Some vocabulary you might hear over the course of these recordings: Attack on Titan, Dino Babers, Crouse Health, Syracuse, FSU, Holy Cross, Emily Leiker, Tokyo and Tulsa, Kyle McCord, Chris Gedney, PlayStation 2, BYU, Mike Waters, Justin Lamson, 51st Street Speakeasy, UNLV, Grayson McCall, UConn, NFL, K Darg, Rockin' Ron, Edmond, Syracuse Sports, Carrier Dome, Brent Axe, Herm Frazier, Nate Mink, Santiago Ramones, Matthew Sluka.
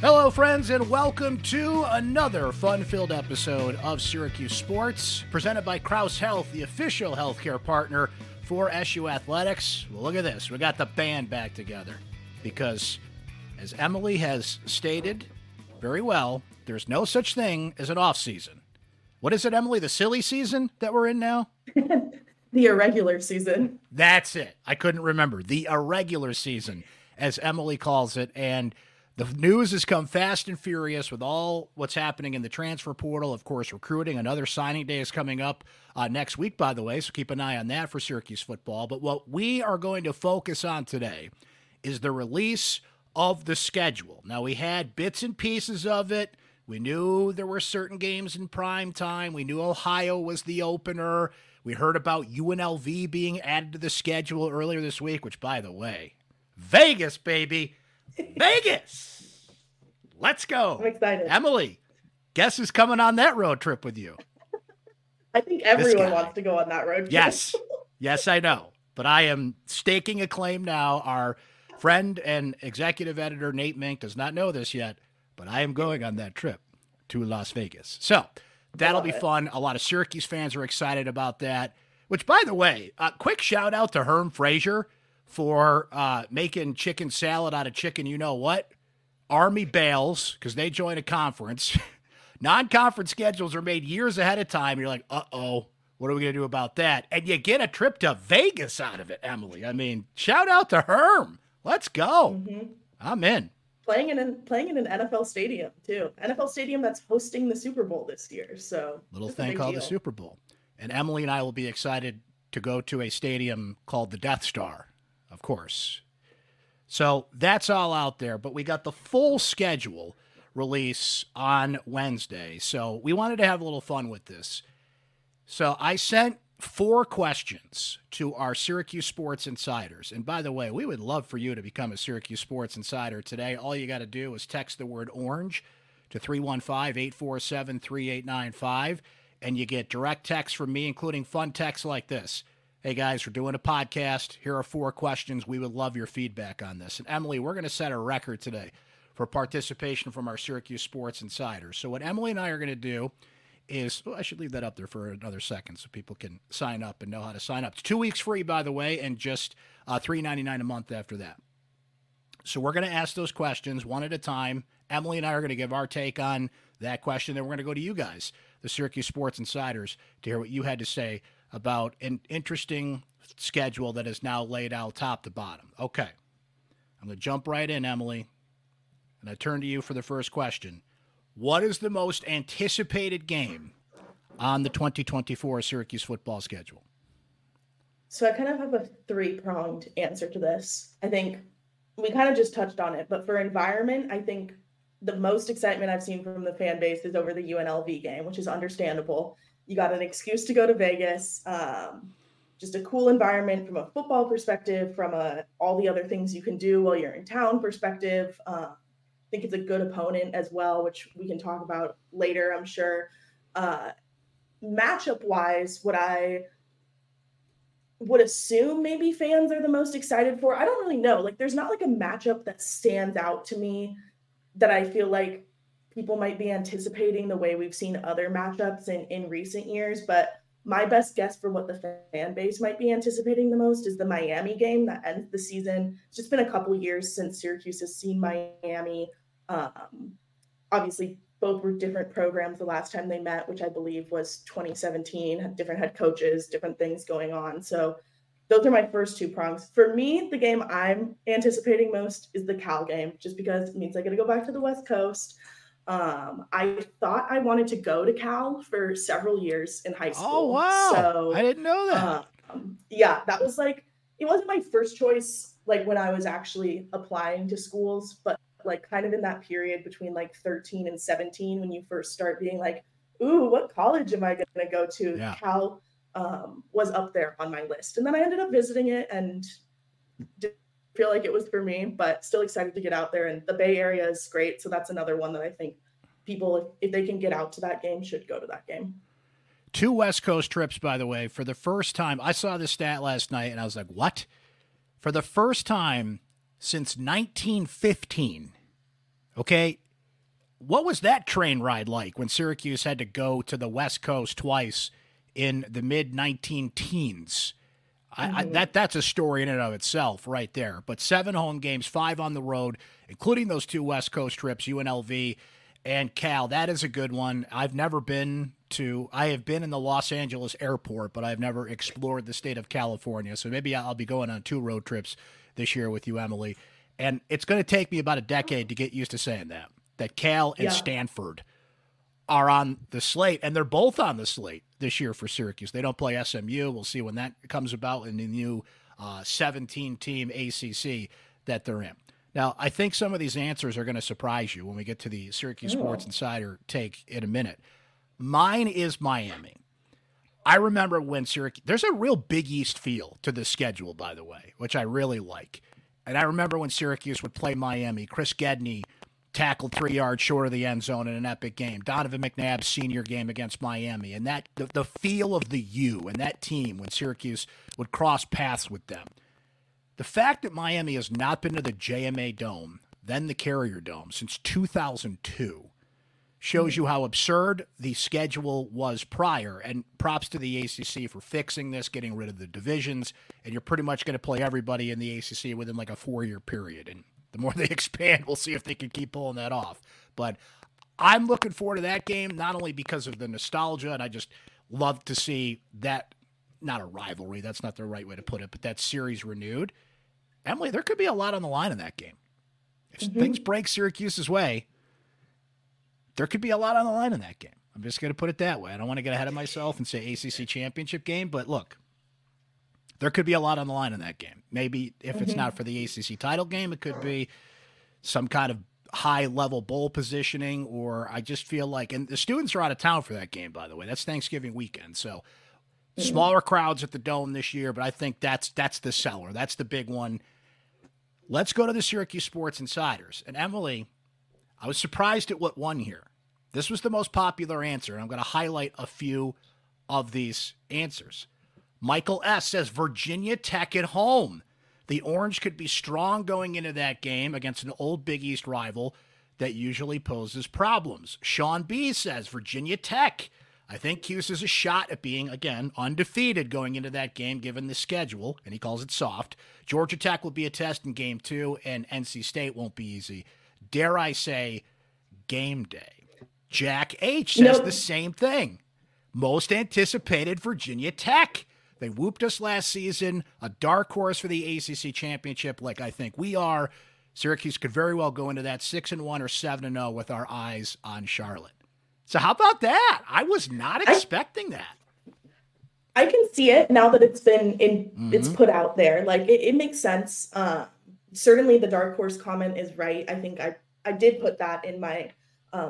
Hello, friends, and welcome to another fun-filled episode of Syracuse Sports, presented by Crouse Health, the official healthcare partner for SU Athletics. Well, look at this. We got the band back together because, as Emily has stated very well, there's no such thing as an off-season. What is it, Emily, the silly season that we're in now? The irregular season. That's it. I couldn't remember. The irregular season, as Emily calls it, and the news has come fast and furious with all what's happening in the transfer portal. Of course, recruiting. Another signing day is coming up next week, by the way, so keep an eye on that for Syracuse football. But what we are going to focus on today is the release of the schedule. Now, we had bits and pieces of it. We knew there were certain games in prime time. We knew Ohio was the opener. We heard about UNLV being added to the schedule earlier this week, which, by the way, Vegas, baby. Vegas, let's go. I'm excited. Emily, guess who's coming on that road trip with you? I think everyone wants to go on that road trip. Yes. Yes, I know. But I am staking a claim now. Our friend and executive editor, Nate Mink, does not know this yet, but I am going on that trip to Las Vegas. So that'll be fun. A lot of Syracuse fans are excited about that, which, by the way, a quick shout out to Herm Frazier for making chicken salad out of chicken, you know what? Army bails because they join a conference. Non-conference schedules are made years ahead of time. You're like, uh-oh, what are we going to do about that? And you get a trip to Vegas out of it, Emily. I mean, shout out to Herm. Let's go. Mm-hmm. I'm in. Playing in an NFL stadium, too. NFL stadium that's hosting the Super Bowl this year. So little thing called the Super Bowl. And Emily and I will be excited to go to a stadium called the Death Star. Of course. So that's all out there, but we got the full schedule release on Wednesday. So we wanted to have a little fun with this. So I sent 4 questions to our Syracuse Sports Insiders. And by the way, we would love for you to become a Syracuse Sports Insider today. All you got to do is text the word orange to 315-847-3895. And you get direct text from me, including fun texts like this. Hey, guys, we're doing a podcast. Here are 4 questions. We would love your feedback on this. And, Emily, we're going to set a record today for participation from our Syracuse Sports Insiders. So what Emily and I are going to do is I should leave that up there for another second so people can sign up and know how to sign up. It's 2 weeks free, by the way, and just $3.99 a month after that. So we're going to ask those questions one at a time. Emily and I are going to give our take on that question. Then we're going to go to you guys, the Syracuse Sports Insiders, to hear what you had to say about an interesting schedule that is now laid out top to bottom. Okay. I'm going to jump right in, Emily, and I turn to you for the first question. What is the most anticipated game on the 2024 Syracuse football schedule? So I kind of have a 3-pronged answer to this. I think we kind of just touched on it, but for environment, I think the most excitement I've seen from the fan base is over the UNLV game, which is understandable. You got an excuse to go to Vegas, just a cool environment from a football perspective, from all the other things you can do while you're in town perspective. I think it's a good opponent as well, which we can talk about later, I'm sure. Matchup-wise, what I would assume maybe fans are the most excited for, I don't really know. Like, there's not like a matchup that stands out to me that I feel like people might be anticipating the way we've seen other matchups in recent years, but my best guess for what the fan base might be anticipating the most is the Miami game that ends the season. It's just been a couple of years since Syracuse has seen Miami. Obviously, both were different programs the last time they met, which I believe was 2017, had different head coaches, different things going on. So those are my first 2 prongs. For me, the game I'm anticipating most is the Cal game, just because it means I got to go back to the West Coast. I thought I wanted to go to Cal for several years in high school. Oh, wow. So, I didn't know that. Yeah, that was like, it wasn't my first choice, like when I was actually applying to schools, but like kind of in that period between like 13 and 17, when you first start being like, ooh, what college am I going to go to? Yeah. Cal was up there on my list. And then I ended up visiting it and did feel like it was for me, but still excited to get out there. And the Bay Area is great, so that's another one that I think people, if they can get out to that game, should go to that game. 2 West Coast trips, by the way. For the first time, I saw this stat last night, and I was like, what? For the first time since 1915, okay, What was that train ride like when Syracuse had to go to the West Coast twice in the mid-19-teens? That's a story in and of itself right there. But 7 home games, 5 on the road, including those 2 West Coast trips, UNLV and Cal. That is a good one. I've never been to – I have been in the Los Angeles airport, but I've never explored the state of California. So maybe I'll be going on 2 road trips this year with you, Emily. And it's going to take me about a decade to get used to saying that Cal and Stanford are on the slate, and they're both on the slate this year for Syracuse. They don't play SMU. We'll see when that comes about in the new 17-team ACC that they're in. Now, I think some of these answers are going to surprise you when we get to the Syracuse Sports Insider take in a minute. Mine is Miami. I remember when Syracuse – there's a real Big East feel to this schedule, by the way, which I really like. And I remember when Syracuse would play Miami, Chris Gedney tackled 3 yards short of the end zone in an epic game. Donovan McNabb's senior game against Miami. And that the feel of the U and that team when Syracuse would cross paths with them. The fact that Miami has not been to the JMA Dome, then the Carrier Dome, since 2002 shows you how absurd the schedule was prior. And props to the ACC for fixing this, getting rid of the divisions. And you're pretty much going to play everybody in the ACC within like a 4-year period. And the more they expand, we'll see if they can keep pulling that off. But I'm looking forward to that game, not only because of the nostalgia, and I just love to see that, not a rivalry, that's not the right way to put it, but that series renewed. Emily, there could be a lot on the line in that game. If things break Syracuse's way, there could be a lot on the line in that game. I'm just going to put it that way. I don't want to get ahead of myself and say ACC championship game, but look, there could be a lot on the line in that game. Maybe if it's not for the ACC title game, it could be some kind of high-level bowl positioning, or I just feel like – and the students are out of town for that game, by the way. That's Thanksgiving weekend. So smaller crowds at the Dome this year, but I think that's the seller. That's the big one. Let's go to the Syracuse Sports Insiders. And, Emily, I was surprised at what won here. This was the most popular answer, and I'm going to highlight a few of these answers. Michael S. says Virginia Tech at home. The Orange could be strong going into that game against an old Big East rival that usually poses problems. Sean B. says Virginia Tech. I think Cuse is a shot at being, again, undefeated going into that game given the schedule, and he calls it soft. Georgia Tech will be a test in game 2, and NC State won't be easy. Dare I say, game day. Jack H. says the same thing. Most anticipated Virginia Tech. They whooped us last season, a dark horse for the ACC championship like I think we are. Syracuse could very well go into that 6-1 or 7-0 with our eyes on Charlotte. So how about that? I was not expecting that. I can see it now that it's been in, it's put out there. Like it makes sense. Certainly the dark horse comment is right. I think I did put that in my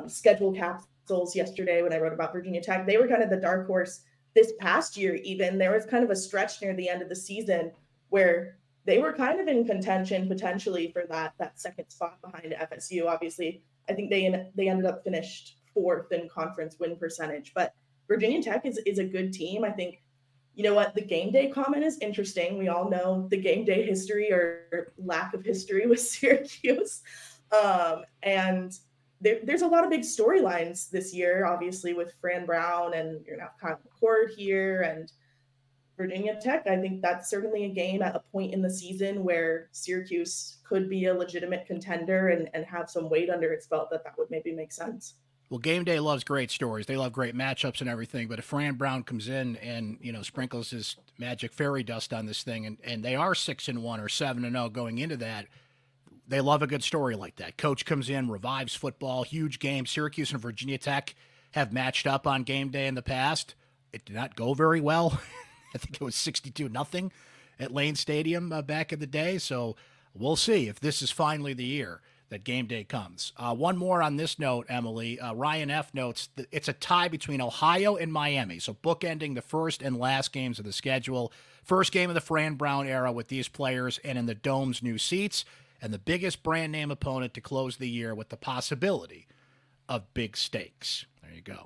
schedule capsules yesterday when I wrote about Virginia Tech. They were kind of the dark horse. This past year, even, there was kind of a stretch near the end of the season where they were kind of in contention potentially for that second spot behind FSU. Obviously, I think they ended up finished 4th in conference win percentage. But Virginia Tech is a good team. I think, you know what, the game day comment is interesting. We all know the game day history or lack of history with Syracuse. And there's a lot of big storylines this year, obviously, with Fran Brown and you're now Kyle McCord here and Virginia Tech. I think that's certainly a game at a point in the season where Syracuse could be a legitimate contender and have some weight under its belt that would maybe make sense. Well, game day loves great stories. They love great matchups and everything. But if Fran Brown comes in and, you know, sprinkles his magic fairy dust on this thing and they are 6-1 or 7-0 going into that, they love a good story like that. Coach comes in, revives football, huge game. Syracuse and Virginia Tech have matched up on game day in the past. It did not go very well. I think it was 62-0 at Lane Stadium back in the day. So we'll see if this is finally the year that game day comes. One more on this note, Emily. Ryan F. notes that it's a tie between Ohio and Miami. So bookending the first and last games of the schedule. First game of the Fran Brown era with these players and in the Dome's new seats. And the biggest brand name opponent to close the year with the possibility of big stakes. There you go.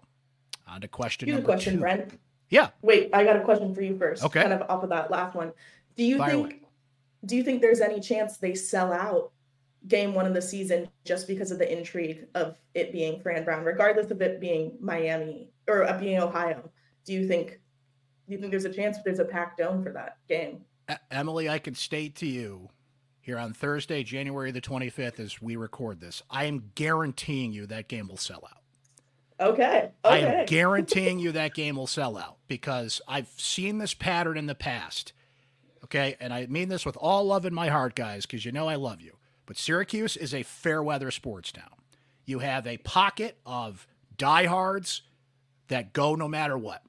On to question number 2. Brent. Yeah. Wait, I got a question for you first. Okay. Kind of off of that last one. Do you think there's any chance they sell out game one of the season just because of the intrigue of it being Fran Brown, regardless of it being Miami or being Ohio? Do you think there's a chance there's a packed dome for that game? Emily, I can state to you here on Thursday, January the 25th, as we record this, I am guaranteeing you that game will sell out. Okay. I am guaranteeing you that game will sell out because I've seen this pattern in the past. Okay. And I mean this with all love in my heart, guys, because you know I love you. But Syracuse is a fair weather sports town. You have a pocket of diehards that go no matter what.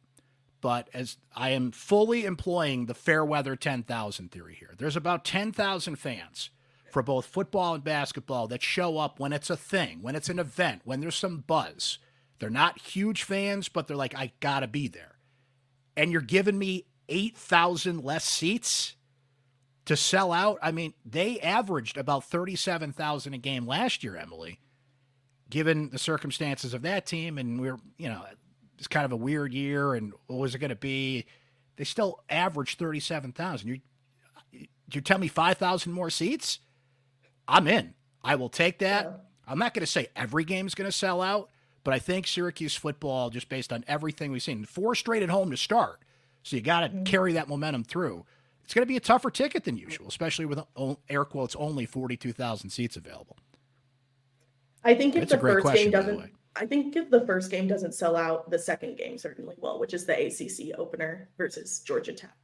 But as I am fully employing the fair weather 10,000 theory here, there's about 10,000 fans for both football and basketball that show up when it's a thing, when it's an event, when there's some buzz. They're not huge fans, but they're like, I got to be there. And you're giving me 8,000 less seats to sell out? I mean, they averaged about 37,000 a game last year, Emily, given the circumstances of that team. And we're, you know, it's kind of a weird year. And what was it going to be? They still averaged 37,000. You tell me 5,000 more seats? I'm in. I will take that. Yeah. I'm not going to say every game is going to sell out. But I think Syracuse football, just based on everything we've seen, 4 straight at home to start. So you got to carry that momentum through. It's going to be a tougher ticket than usual, especially with, air quotes, only 42,000 seats available. I think if the first game doesn't sell out, the second game certainly will, which is the ACC opener versus Georgia Tech.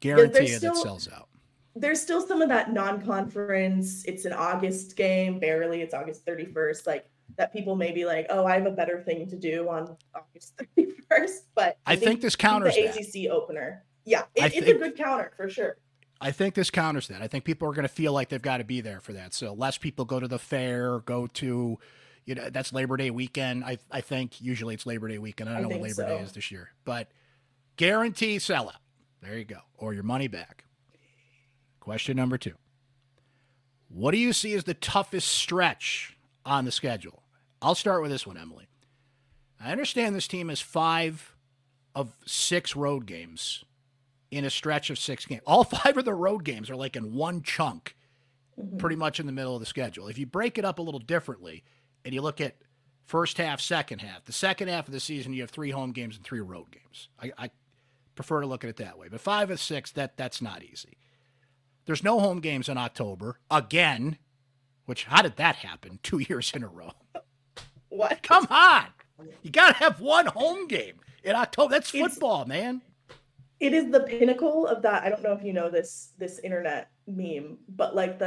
Guarantee you that sells out. There's still some of that non-conference. It's an August game, barely. It's August 31st. Like, that people may be like, oh, I have a better thing to do on August 31st. But I think this counters the ACC opener. Yeah, it's a good counter for sure. I think this counters that. I think people are going to feel like they've got to be there for that. So less people go to the fair, go to, you know, that's Labor Day weekend. I think usually it's Labor Day weekend. I don't know what Labor Day is this year. But guarantee sellout. There you go. Or your money back. Question number 2. What do you see as the toughest stretch on the schedule? I'll start with this one, Emily. I understand this team has 5 of 6 road games in a stretch of 6 games. All 5 of the road games are like in one chunk, pretty much in the middle of the schedule. If you break it up a little differently and you look at first half, second half, the second half of the season, you have 3 home games and 3 road games. I prefer to look at it that way, but 5 of 6, that's not easy. There's no home games in October again. Which, how did that happen 2 years in a row? What? Come on. You got to have one home game in October. That's football, man. It is the pinnacle of that. I don't know if you know this internet meme, but like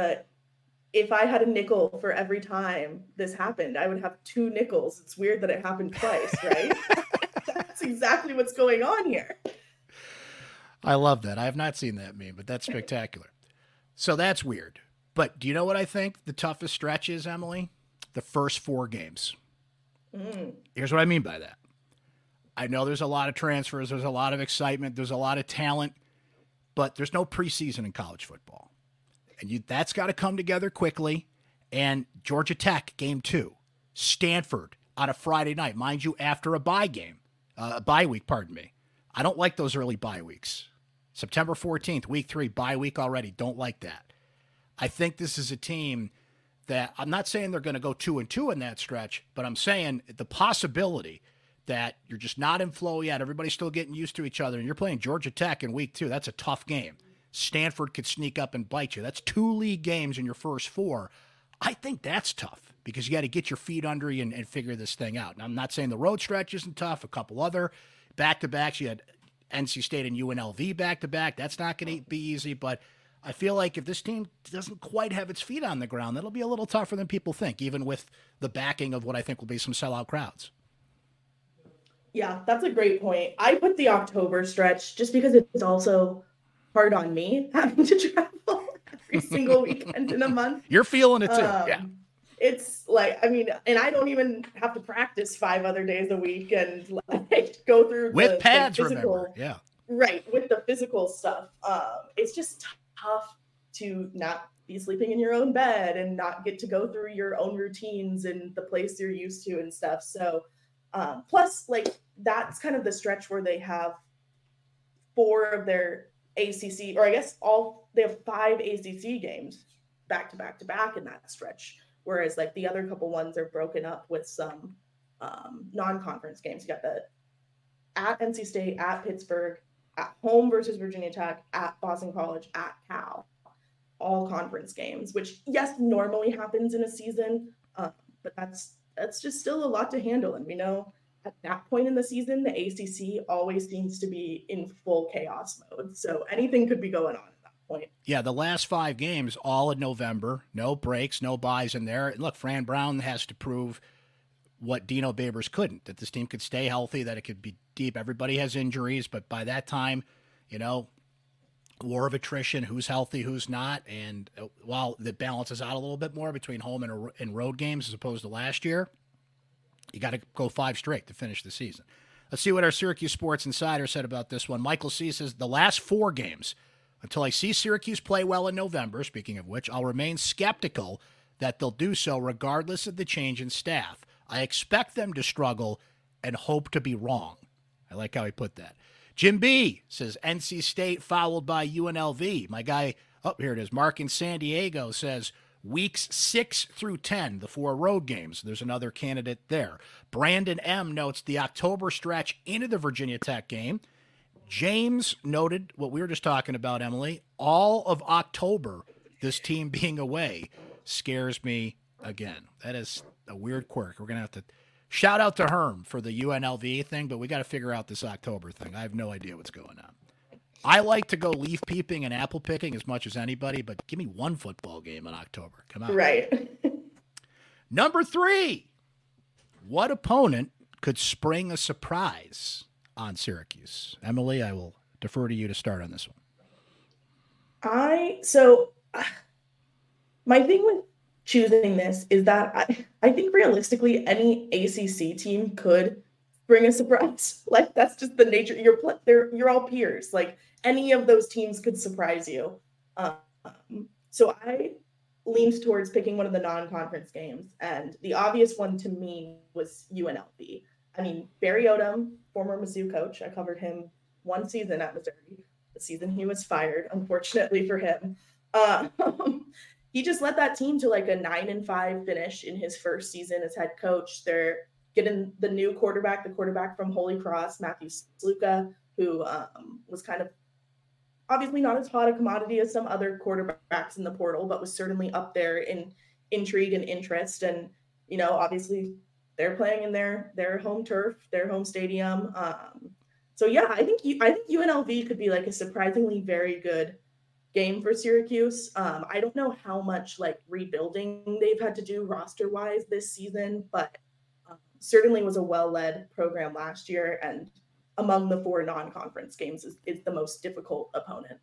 if I had a nickel for every time this happened, I would have 2 nickels. It's weird that it happened twice, right? That's exactly what's going on here. I love that. I have not seen that meme, but that's spectacular. So that's weird. But do you know what I think the toughest stretch is, Emily? The first 4 games. Here's what I mean by that. I know there's a lot of transfers. There's a lot of excitement. There's a lot of talent. But there's no preseason in college football. And that's got to come together quickly. And Georgia Tech, game 2. Stanford on a Friday night. Mind you, after a bye week. I don't like those early bye weeks. September 14th, week 3, bye week already. Don't like that. I think this is a team that I'm not saying they're going to go 2-2 in that stretch, but I'm saying the possibility that you're just not in flow yet. Everybody's still getting used to each other, and you're playing Georgia Tech in week 2. That's a tough game. Stanford could sneak up and bite you. That's 2 league games in your first 4. I think that's tough because you got to get your feet under you and figure this thing out. And I'm not saying the road stretch isn't tough. A couple other back-to-backs. You had NC State and UNLV back-to-back. That's not going to be easy, but I feel like if this team doesn't quite have its feet on the ground, that'll be a little tougher than people think, even with the backing of what I think will be some sellout crowds. Yeah, that's a great point. I put the October stretch just because it's also hard on me having to travel every single weekend in a month. You're feeling it too. Yeah. It's like, I mean, and I don't even have to practice 5 other days a week and like go through with pads, remember. Yeah. Right. With the physical stuff. It's just tough to not be sleeping in your own bed and not get to go through your own routines and the place you're used to and stuff. So plus, like, that's kind of the stretch where they have 4 of their ACC, or I guess they have 5 ACC games back to back to back in that stretch. Whereas like the other couple ones are broken up with some non-conference games. You got the at NC State, at Pittsburgh, at home versus Virginia Tech, at Boston College, at Cal, all conference games, which yes, normally happens in a season, but that's just still a lot to handle. And we know at that point in the season, the ACC always seems to be in full chaos mode. So anything could be going on at that point. Yeah, the last five games, all in November, no breaks, no buys in there. And look, Fran Brown has to prove what Dino Babers couldn't, that this team could stay healthy, that it could be deep. Everybody has injuries, but by that time, you know, war of attrition, who's healthy, who's not. And while the balance is out a little bit more between home and road games as opposed to last year, you got to go five straight to finish the season. Let's see what our Syracuse Sports Insider said about this one. Michael C. says, the last four games, until I see Syracuse play well in November, speaking of which, I'll remain skeptical that they'll do so regardless of the change in staff. I expect them to struggle and hope to be wrong. I like how he put that. Jim B says NC State followed by UNLV. My guy, oh, here it is. Mark in San Diego says weeks 6 through 10, the four road games. There's another candidate there. Brandon M notes the October stretch into the Virginia Tech game. James noted what we were just talking about, Emily. All of October, this team being away scares me again. That is a weird quirk. We're going to have to shout out to Herm for the UNLV thing, but we got to figure out this October thing. I have no idea what's going on. I like to go leaf peeping and apple picking as much as anybody, but give me one football game in October. Come on. Right. Number three, what opponent could spring a surprise on Syracuse? Emily, I will defer to you to start on this one. My thing with choosing this is that I think realistically any ACC team could bring a surprise. Like that's just the nature. You're all peers. Like any of those teams could surprise you. So I leaned towards picking one of the non-conference games, and the obvious one to me was UNLV. I mean, Barry Odom, former Mizzou coach, I covered him one season at Missouri, the season he was fired, unfortunately for him. He just led that team to like a 9-5 finish in his first season as head coach. They're getting the new quarterback, the quarterback from Holy Cross, Matthew Sluka, who was kind of obviously not as hot a commodity as some other quarterbacks in the portal, but was certainly up there in intrigue and interest. And, you know, obviously they're playing in their home turf, their home stadium. So, yeah, I think UNLV could be like a surprisingly very good game for Syracuse. I don't know how much like rebuilding they've had to do roster wise this season, but certainly was a well-led program last year, and among the four non-conference games is the most difficult opponent.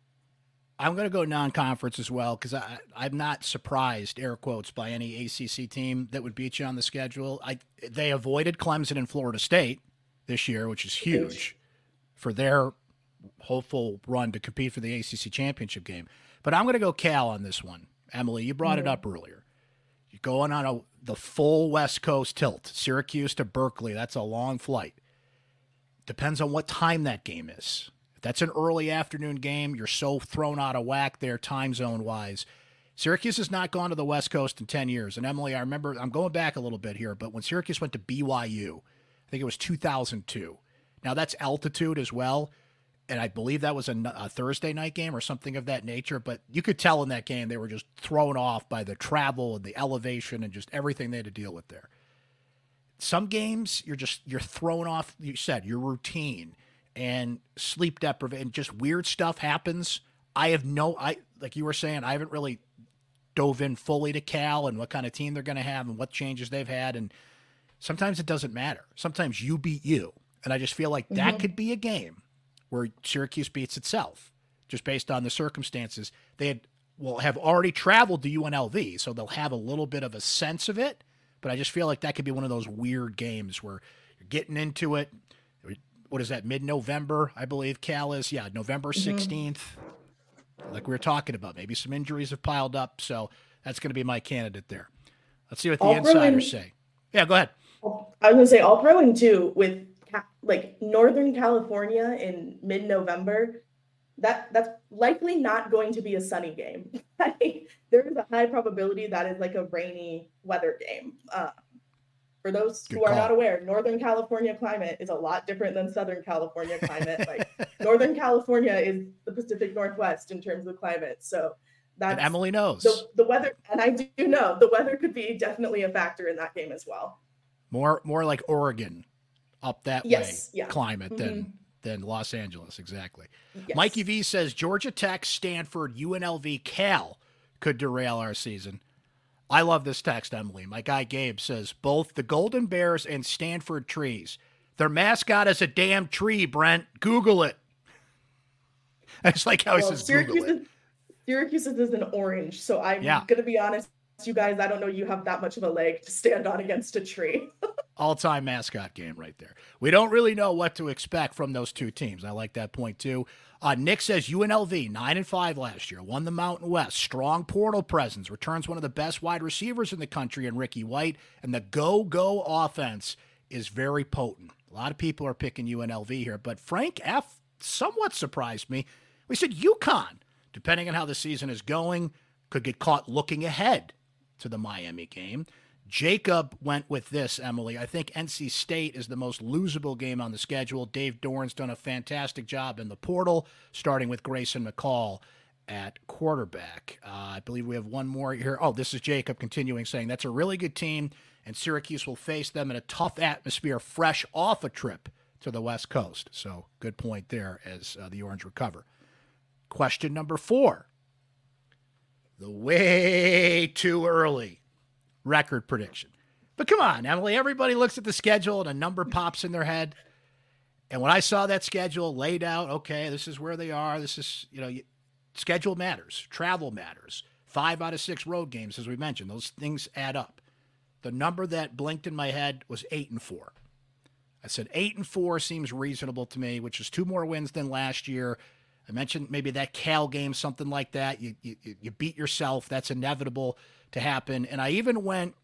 I'm going to go non-conference as well, because I'm not surprised, air quotes, by any ACC team that would beat you on the schedule. They avoided Clemson and Florida State this year, which is huge for their hopeful run to compete for the ACC championship game. But I'm going to go Cal on this one. Emily, you brought it up earlier. You're going on the full West Coast tilt, Syracuse to Berkeley. That's a long flight. Depends on what time that game is. If that's an early afternoon game, you're so thrown out of whack there time zone wise. Syracuse has not gone to the West Coast in 10 years. And Emily, I remember, I'm going back a little bit here, but when Syracuse went to BYU, I think it was 2002. Now that's altitude as well. And I believe that was a Thursday night game or something of that nature. But you could tell in that game they were just thrown off by the travel and the elevation and just everything they had to deal with there. Some games you're thrown off, you said, your routine and sleep deprivation, just weird stuff happens. Like you were saying, I haven't really dove in fully to Cal and what kind of team they're going to have and what changes they've had. And sometimes it doesn't matter. Sometimes you beat you. And I just feel like that could be a game where Syracuse beats itself, just based on the circumstances. They will have already traveled to UNLV, so they'll have a little bit of a sense of it, but I just feel like that could be one of those weird games where you're getting into it. What is that, mid-November, I believe Cal is? Yeah, November 16th, like we were talking about. Maybe some injuries have piled up, so that's going to be my candidate there. Let's see what the insiders say. Yeah, go ahead. I was going to say, I'll throw in, too, with like Northern California in mid-November, that's likely not going to be a sunny game. There's a high probability that is like a rainy weather game. For those who are not aware, Northern California climate is a lot different than Southern California climate. Like Northern California is the Pacific Northwest in terms of climate. So that Emily knows the weather. And I do know the weather could be definitely a factor in that game as well. More like Oregon up that way climate than Los Angeles. Exactly. Yes. Mikey V says Georgia Tech, Stanford, UNLV, Cal could derail our season. I love this text, Emily. My guy Gabe says, both the Golden Bears and Stanford trees. Their mascot is a damn tree, Brent. Google it. I just like how he says Google it. Syracuse is an orange, so I'm going to be honest, you guys, I don't know you have that much of a leg to stand on against a tree. All-time mascot game right there. We don't really know what to expect from those two teams. I like that point, too. Nick says UNLV, 9-5 last year, won the Mountain West, strong portal presence, returns one of the best wide receivers in the country in Ricky White, and the go-go offense is very potent. A lot of people are picking UNLV here, but Frank F. somewhat surprised me. We said UConn, depending on how the season is going, could get caught looking ahead to the Miami game. Jacob went with this, Emily. I think NC State is the most losable game on the schedule. Dave Dorn's done a fantastic job in the portal, starting with Grayson McCall at quarterback. I believe we have one more here. Oh, this is Jacob continuing saying that's a really good team, and Syracuse will face them in a tough atmosphere fresh off a trip to the West Coast. So good point there as the Orange recover. Question number 4. The way too early record prediction. But come on, Emily, everybody looks at the schedule and a number pops in their head. And when I saw that schedule laid out, okay, this is where they are. This is, schedule matters. Travel matters. 5 out of 6 road games, as we mentioned. Those things add up. The number that blinked in my head was 8-4. I said 8-4 seems reasonable to me, which is 2 more wins than last year. I mentioned maybe that Cal game, something like that. You beat yourself. That's inevitable to happen. And I even went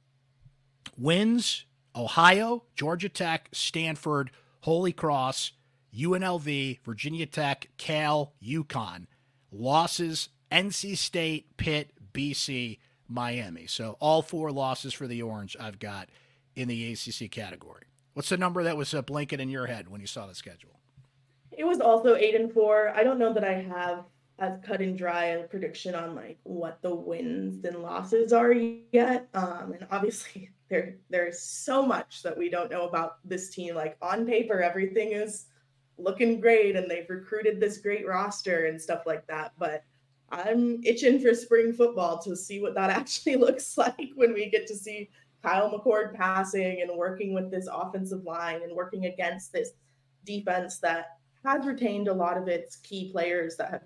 wins, Ohio, Georgia Tech, Stanford, Holy Cross, UNLV, Virginia Tech, Cal, UConn. Losses, NC State, Pitt, BC, Miami. So all 4 losses for the Orange I've got in the ACC category. What's the number that was blinking in your head when you saw the schedule? It was also 8-4. I don't know that I have as cut and dry a prediction on like what the wins and losses are yet. And obviously there's so much that we don't know about this team. Like on paper, everything is looking great and they've recruited this great roster and stuff like that. But I'm itching for spring football to see what that actually looks like when we get to see Kyle McCord passing and working with this offensive line and working against this defense that has retained a lot of its key players that have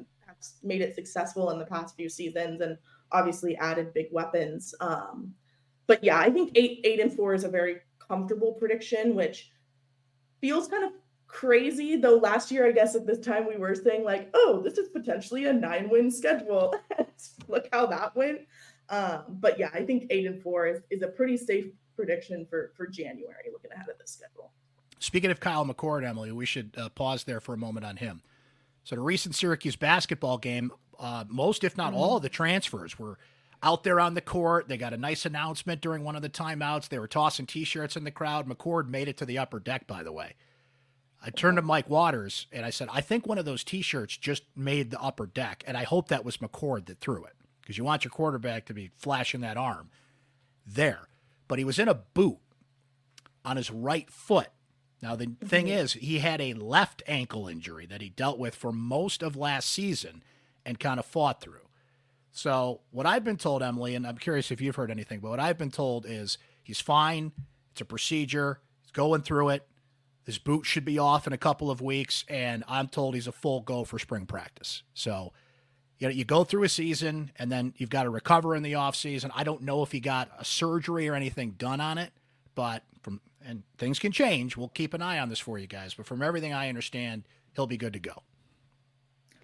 made it successful in the past few seasons and obviously added big weapons. But yeah, I think 8-4 is a very comfortable prediction, which feels kind of crazy, though last year, I guess at this time we were saying like, oh, this is potentially a 9-win schedule. Look how that went. But yeah, I think 8-4 is a pretty safe prediction for January looking ahead at this schedule. Speaking of Kyle McCord, Emily, we should pause there for a moment on him. So the recent Syracuse basketball game, most, if not all, of the transfers were out there on the court. They got a nice announcement during one of the timeouts. They were tossing T-shirts in the crowd. McCord made it to the upper deck, by the way. I turned to Mike Waters, and I said, I think one of those T-shirts just made the upper deck, and I hope that was McCord that threw it because you want your quarterback to be flashing that arm there. But he was in a boot on his right foot. Now, the thing is, he had a left ankle injury that he dealt with for most of last season and kind of fought through. So what I've been told, Emily, and I'm curious if you've heard anything, but what I've been told is he's fine. It's a procedure. He's going through it. His boot should be off in a couple of weeks, and I'm told he's a full go for spring practice. So you go through a season, and then you've got to recover in the offseason. I don't know if he got a surgery or anything done on it, but and things can change. We'll keep an eye on this for you guys. But from everything I understand, he'll be good to go.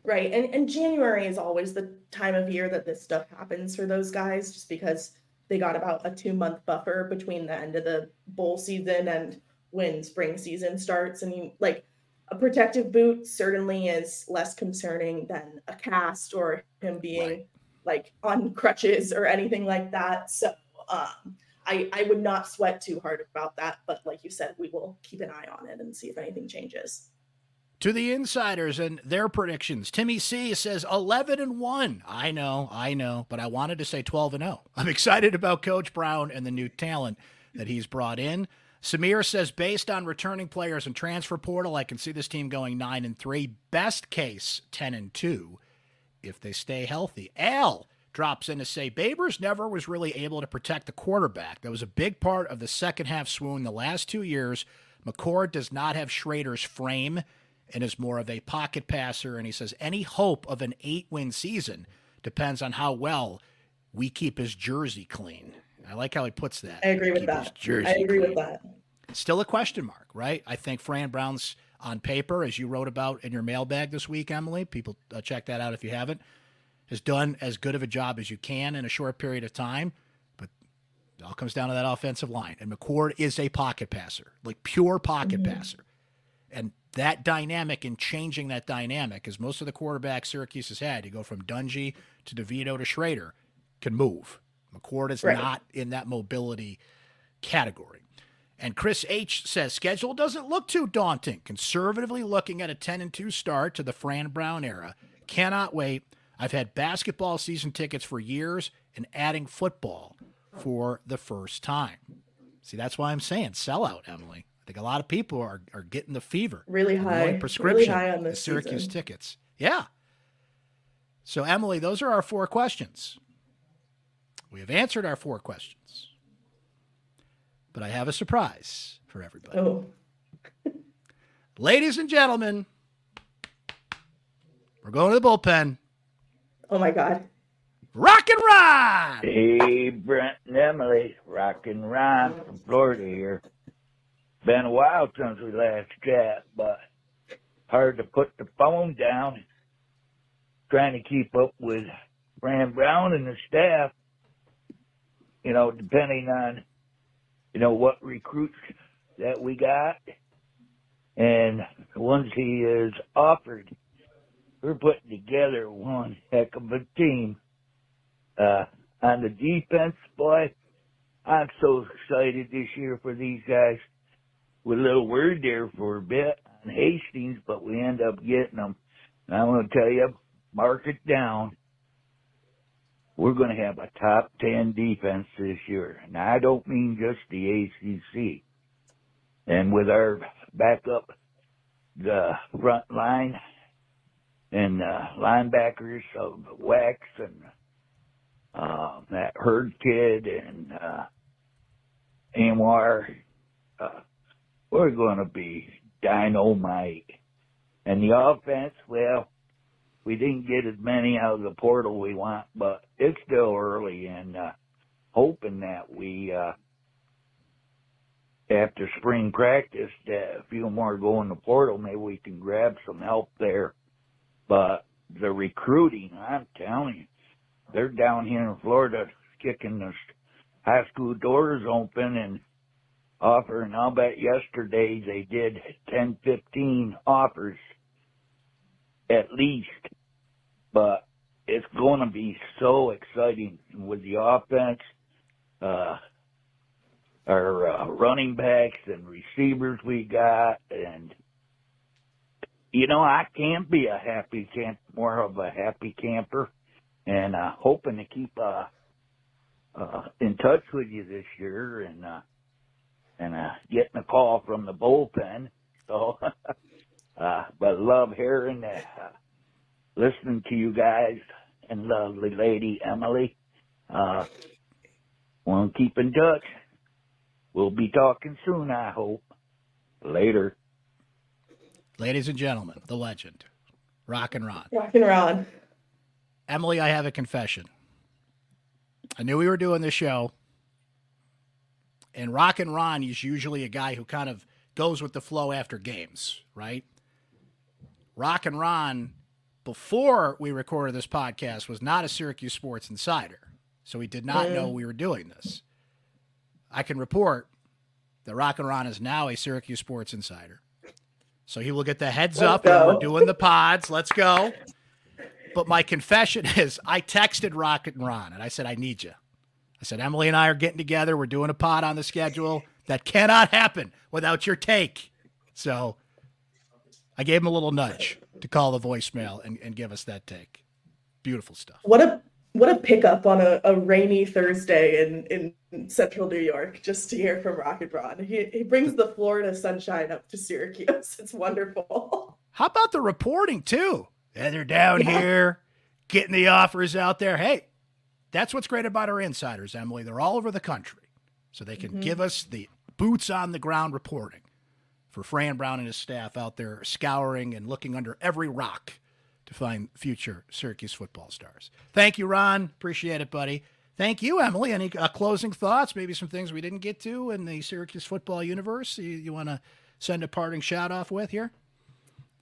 Right. And January is always the time of year that this stuff happens for those guys, just because they got about a 2-month buffer between the end of the bowl season and when spring season starts. And like a protective boot certainly is less concerning than a cast or him being like on crutches or anything like that. So I would not sweat too hard about that. But like you said, we will keep an eye on it and see if anything changes. To the insiders and their predictions, Timmy C says 11-1. I know, but I wanted to say 12-0. I'm excited about Coach Brown and the new talent that he's brought in. Samir says, based on returning players and transfer portal, I can see this team going 9-3. Best case, 10-2 if they stay healthy. Al drops in to say, Babers never was really able to protect the quarterback. That was a big part of the second half swoon the last 2 years. McCord does not have Schrader's frame and is more of a pocket passer. And he says, any hope of an 8-win season depends on how well we keep his jersey clean. I like how he puts that. I agree with that. I agree with that. Still a question mark, right? I think Fran Brown's on paper, as you wrote about in your mailbag this week, Emily, people check that out if you haven't, has done as good of a job as you can in a short period of time. But it all comes down to that offensive line. And McCord is a pocket passer, like pure pocket passer. And that dynamic and changing that dynamic, as most of the quarterbacks Syracuse has had, you go from Dungy to DeVito to Schrader, can move. McCord is not in that mobility category. And Chris H says, schedule doesn't look too daunting. Conservatively looking at a 10-2 start to the Fran Brown era. Cannot wait. I've had basketball season tickets for years and adding football for the first time. See, that's why I'm saying sell out, Emily. I think a lot of people are getting the fever. Really high on the Syracuse season tickets. Yeah. So, Emily, those are our four questions. We have answered our four questions. But I have a surprise for everybody. Oh. Ladies and gentlemen, we're going to the bullpen. Oh, my God. Rockin' Ron! Hey, Brent and Emily. Rockin' Ron from Florida here. Been a while since we last chat, but hard to put the phone down. Trying to keep up with Fran Brown and the staff. You know, depending on, you know, what recruits that we got and the ones he is offered, we're putting together one heck of a team. On the defense, boy, I'm so excited this year for these guys. With a little word there for a bit on Hastings, but we end up getting them. And I'm going to tell you, mark it down. We're going to have a top 10 defense this year. Now, I don't mean just the ACC. And with our backup, the front line and linebackers of Wax and that Herd kid and Anwar, we're going to be dynamite. And the offense, well, we didn't get as many out of the portal we want, but it's still early, and hoping that we, after spring practice, that a few more go in the portal, maybe we can grab some help there. But the recruiting, I'm telling you, they're down here in Florida kicking the high school doors open and offering. I'll bet yesterday they did 10, 15 offers. At least, but it's going to be so exciting with the offense, our running backs and receivers we got. And, you know, I can be a happy camp, more of a happy camper, and hoping to keep in touch with you this year and getting a call from the bullpen. So. But love hearing that, listening to you guys and lovely lady Emily. Want to keep in touch. We'll be talking soon, I hope. Later. Ladies and gentlemen, the legend, Rockin' Ron. Rockin' Ron. Emily, I have a confession. I knew we were doing this show, and Rockin' Ron is usually a guy who kind of goes with the flow after games, right? Rockin' Ron, before we recorded this podcast, was not a Syracuse Sports insider, so he did not know we were doing this. I can report that Rockin' Ron is now a Syracuse Sports insider, so he will get the heads up. We're doing the pods. Let's go. But my confession is I texted Rockin' Ron and I said, I need you. I said, Emily and I are getting together. We're doing a pod on the schedule. That cannot happen without your take. So I gave him a little nudge to call the voicemail and give us that take. Beautiful stuff. What a pickup on a rainy Thursday in central New York, just to hear from Rockin' Ron. He brings the Florida sunshine up to Syracuse. It's wonderful. How about the reporting, too? Yeah, they're down here getting the offers out there. Hey, that's what's great about our insiders, Emily. They're all over the country, so they can give us the boots-on-the-ground reporting for Fran Brown and his staff out there scouring and looking under every rock to find future Syracuse football stars. Thank you, Ron. Appreciate it, buddy. Thank you, Emily. Any closing thoughts, maybe some things we didn't get to in the Syracuse football universe you want to send a parting shout-off with here?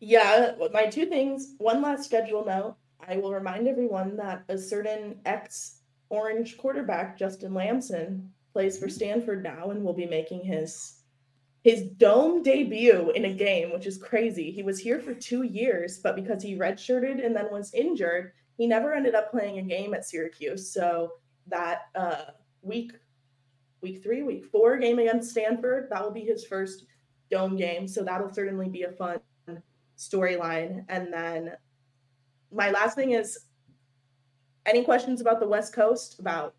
Yeah, my two things. One last schedule note. I will remind everyone that a certain ex-Orange quarterback, Justin Lamson, plays for Stanford now and will be making his dome debut in a game, which is crazy. He was here for 2 years, but because he redshirted and then was injured, he never ended up playing a game at Syracuse. So that week 3, week 4 game against Stanford, that will be his first dome game. So that'll certainly be a fun storyline. And then my last thing is, any questions about the West Coast, about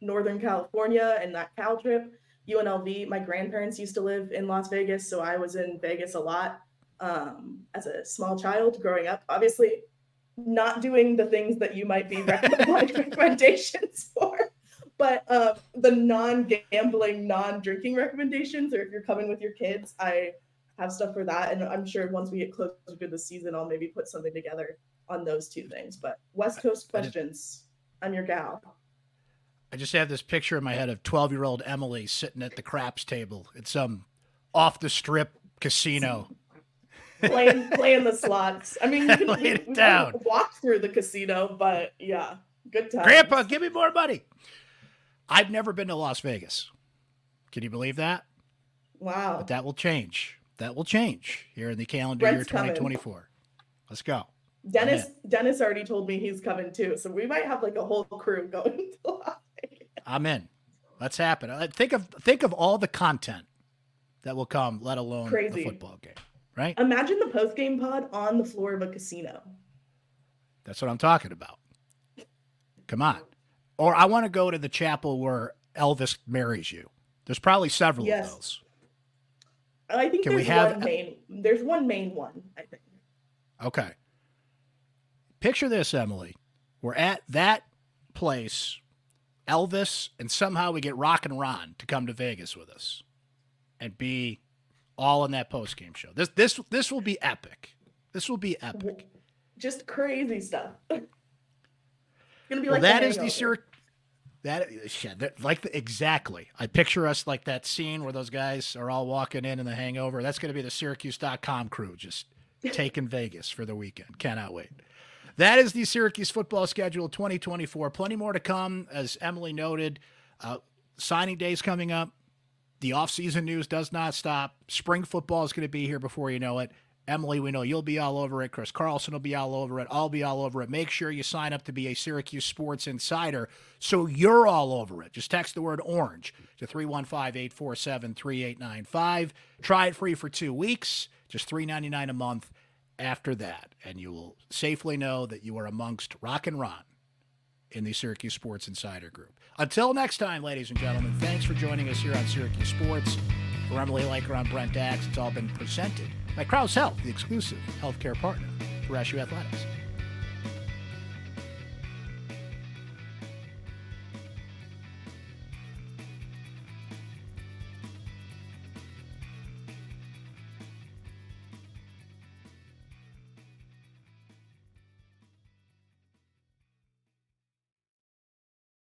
Northern California and that Cal trip, UNLV, my grandparents used to live in Las Vegas, so I was in Vegas a lot as a small child growing up. Obviously, not doing the things that you might be recommendations for, but the non-gambling, non-drinking recommendations, or if you're coming with your kids, I have stuff for that. And I'm sure once we get closer to the season, I'll maybe put something together on those two things. But West Coast questions, I'm your gal. I just have this picture in my head of 12-year-old Emily sitting at the craps table at some off-the-strip casino. Playing the slots. I mean, we can walk through the casino, but yeah, good time. Grandpa, give me more money. I've never been to Las Vegas. Can you believe that? Wow. But that will change. That will change here in the calendar Brent's year 2024. Coming. Let's go. Dennis already told me he's coming, too. So we might have like a whole crew going to Las Vegas. I'm in. Let's happen. Think of all the content that will come, let alone the football game, right? Imagine the post-game pod on the floor of a casino. That's what I'm talking about. Come on. Or I want to go to the chapel where Elvis marries you. There's probably several of those. I think there's one main one, I think. Okay. Picture this, Emily. We're at that place, Elvis, and somehow we get Rockin' Ron to come to Vegas with us and be all in that post-game show. This will be epic. This will be epic. Just crazy stuff. It's gonna be Exactly. I picture us like that scene where those guys are all walking in The Hangover. That's going to be the Syracuse.com crew just taking Vegas for the weekend. Cannot wait. That is the Syracuse football schedule 2024. Plenty more to come, as Emily noted. Signing day is coming up. The offseason news does not stop. Spring football is going to be here before you know it. Emily, we know you'll be all over it. Chris Carlson will be all over it. I'll be all over it. Make sure you sign up to be a Syracuse Sports Insider so you're all over it. Just text the word ORANGE to 315-847-3895. Try it free for 2 weeks, just $3.99 a month. After that, and you will safely know that you are amongst Rockin' Ron in the Syracuse Sports Insider Group. Until next time, ladies and gentlemen, thanks for joining us here on Syracuse Sports. For Emily Leiker, I'm Brent Axe. It's all been presented by Crouse Health, the exclusive healthcare partner for SU Athletics.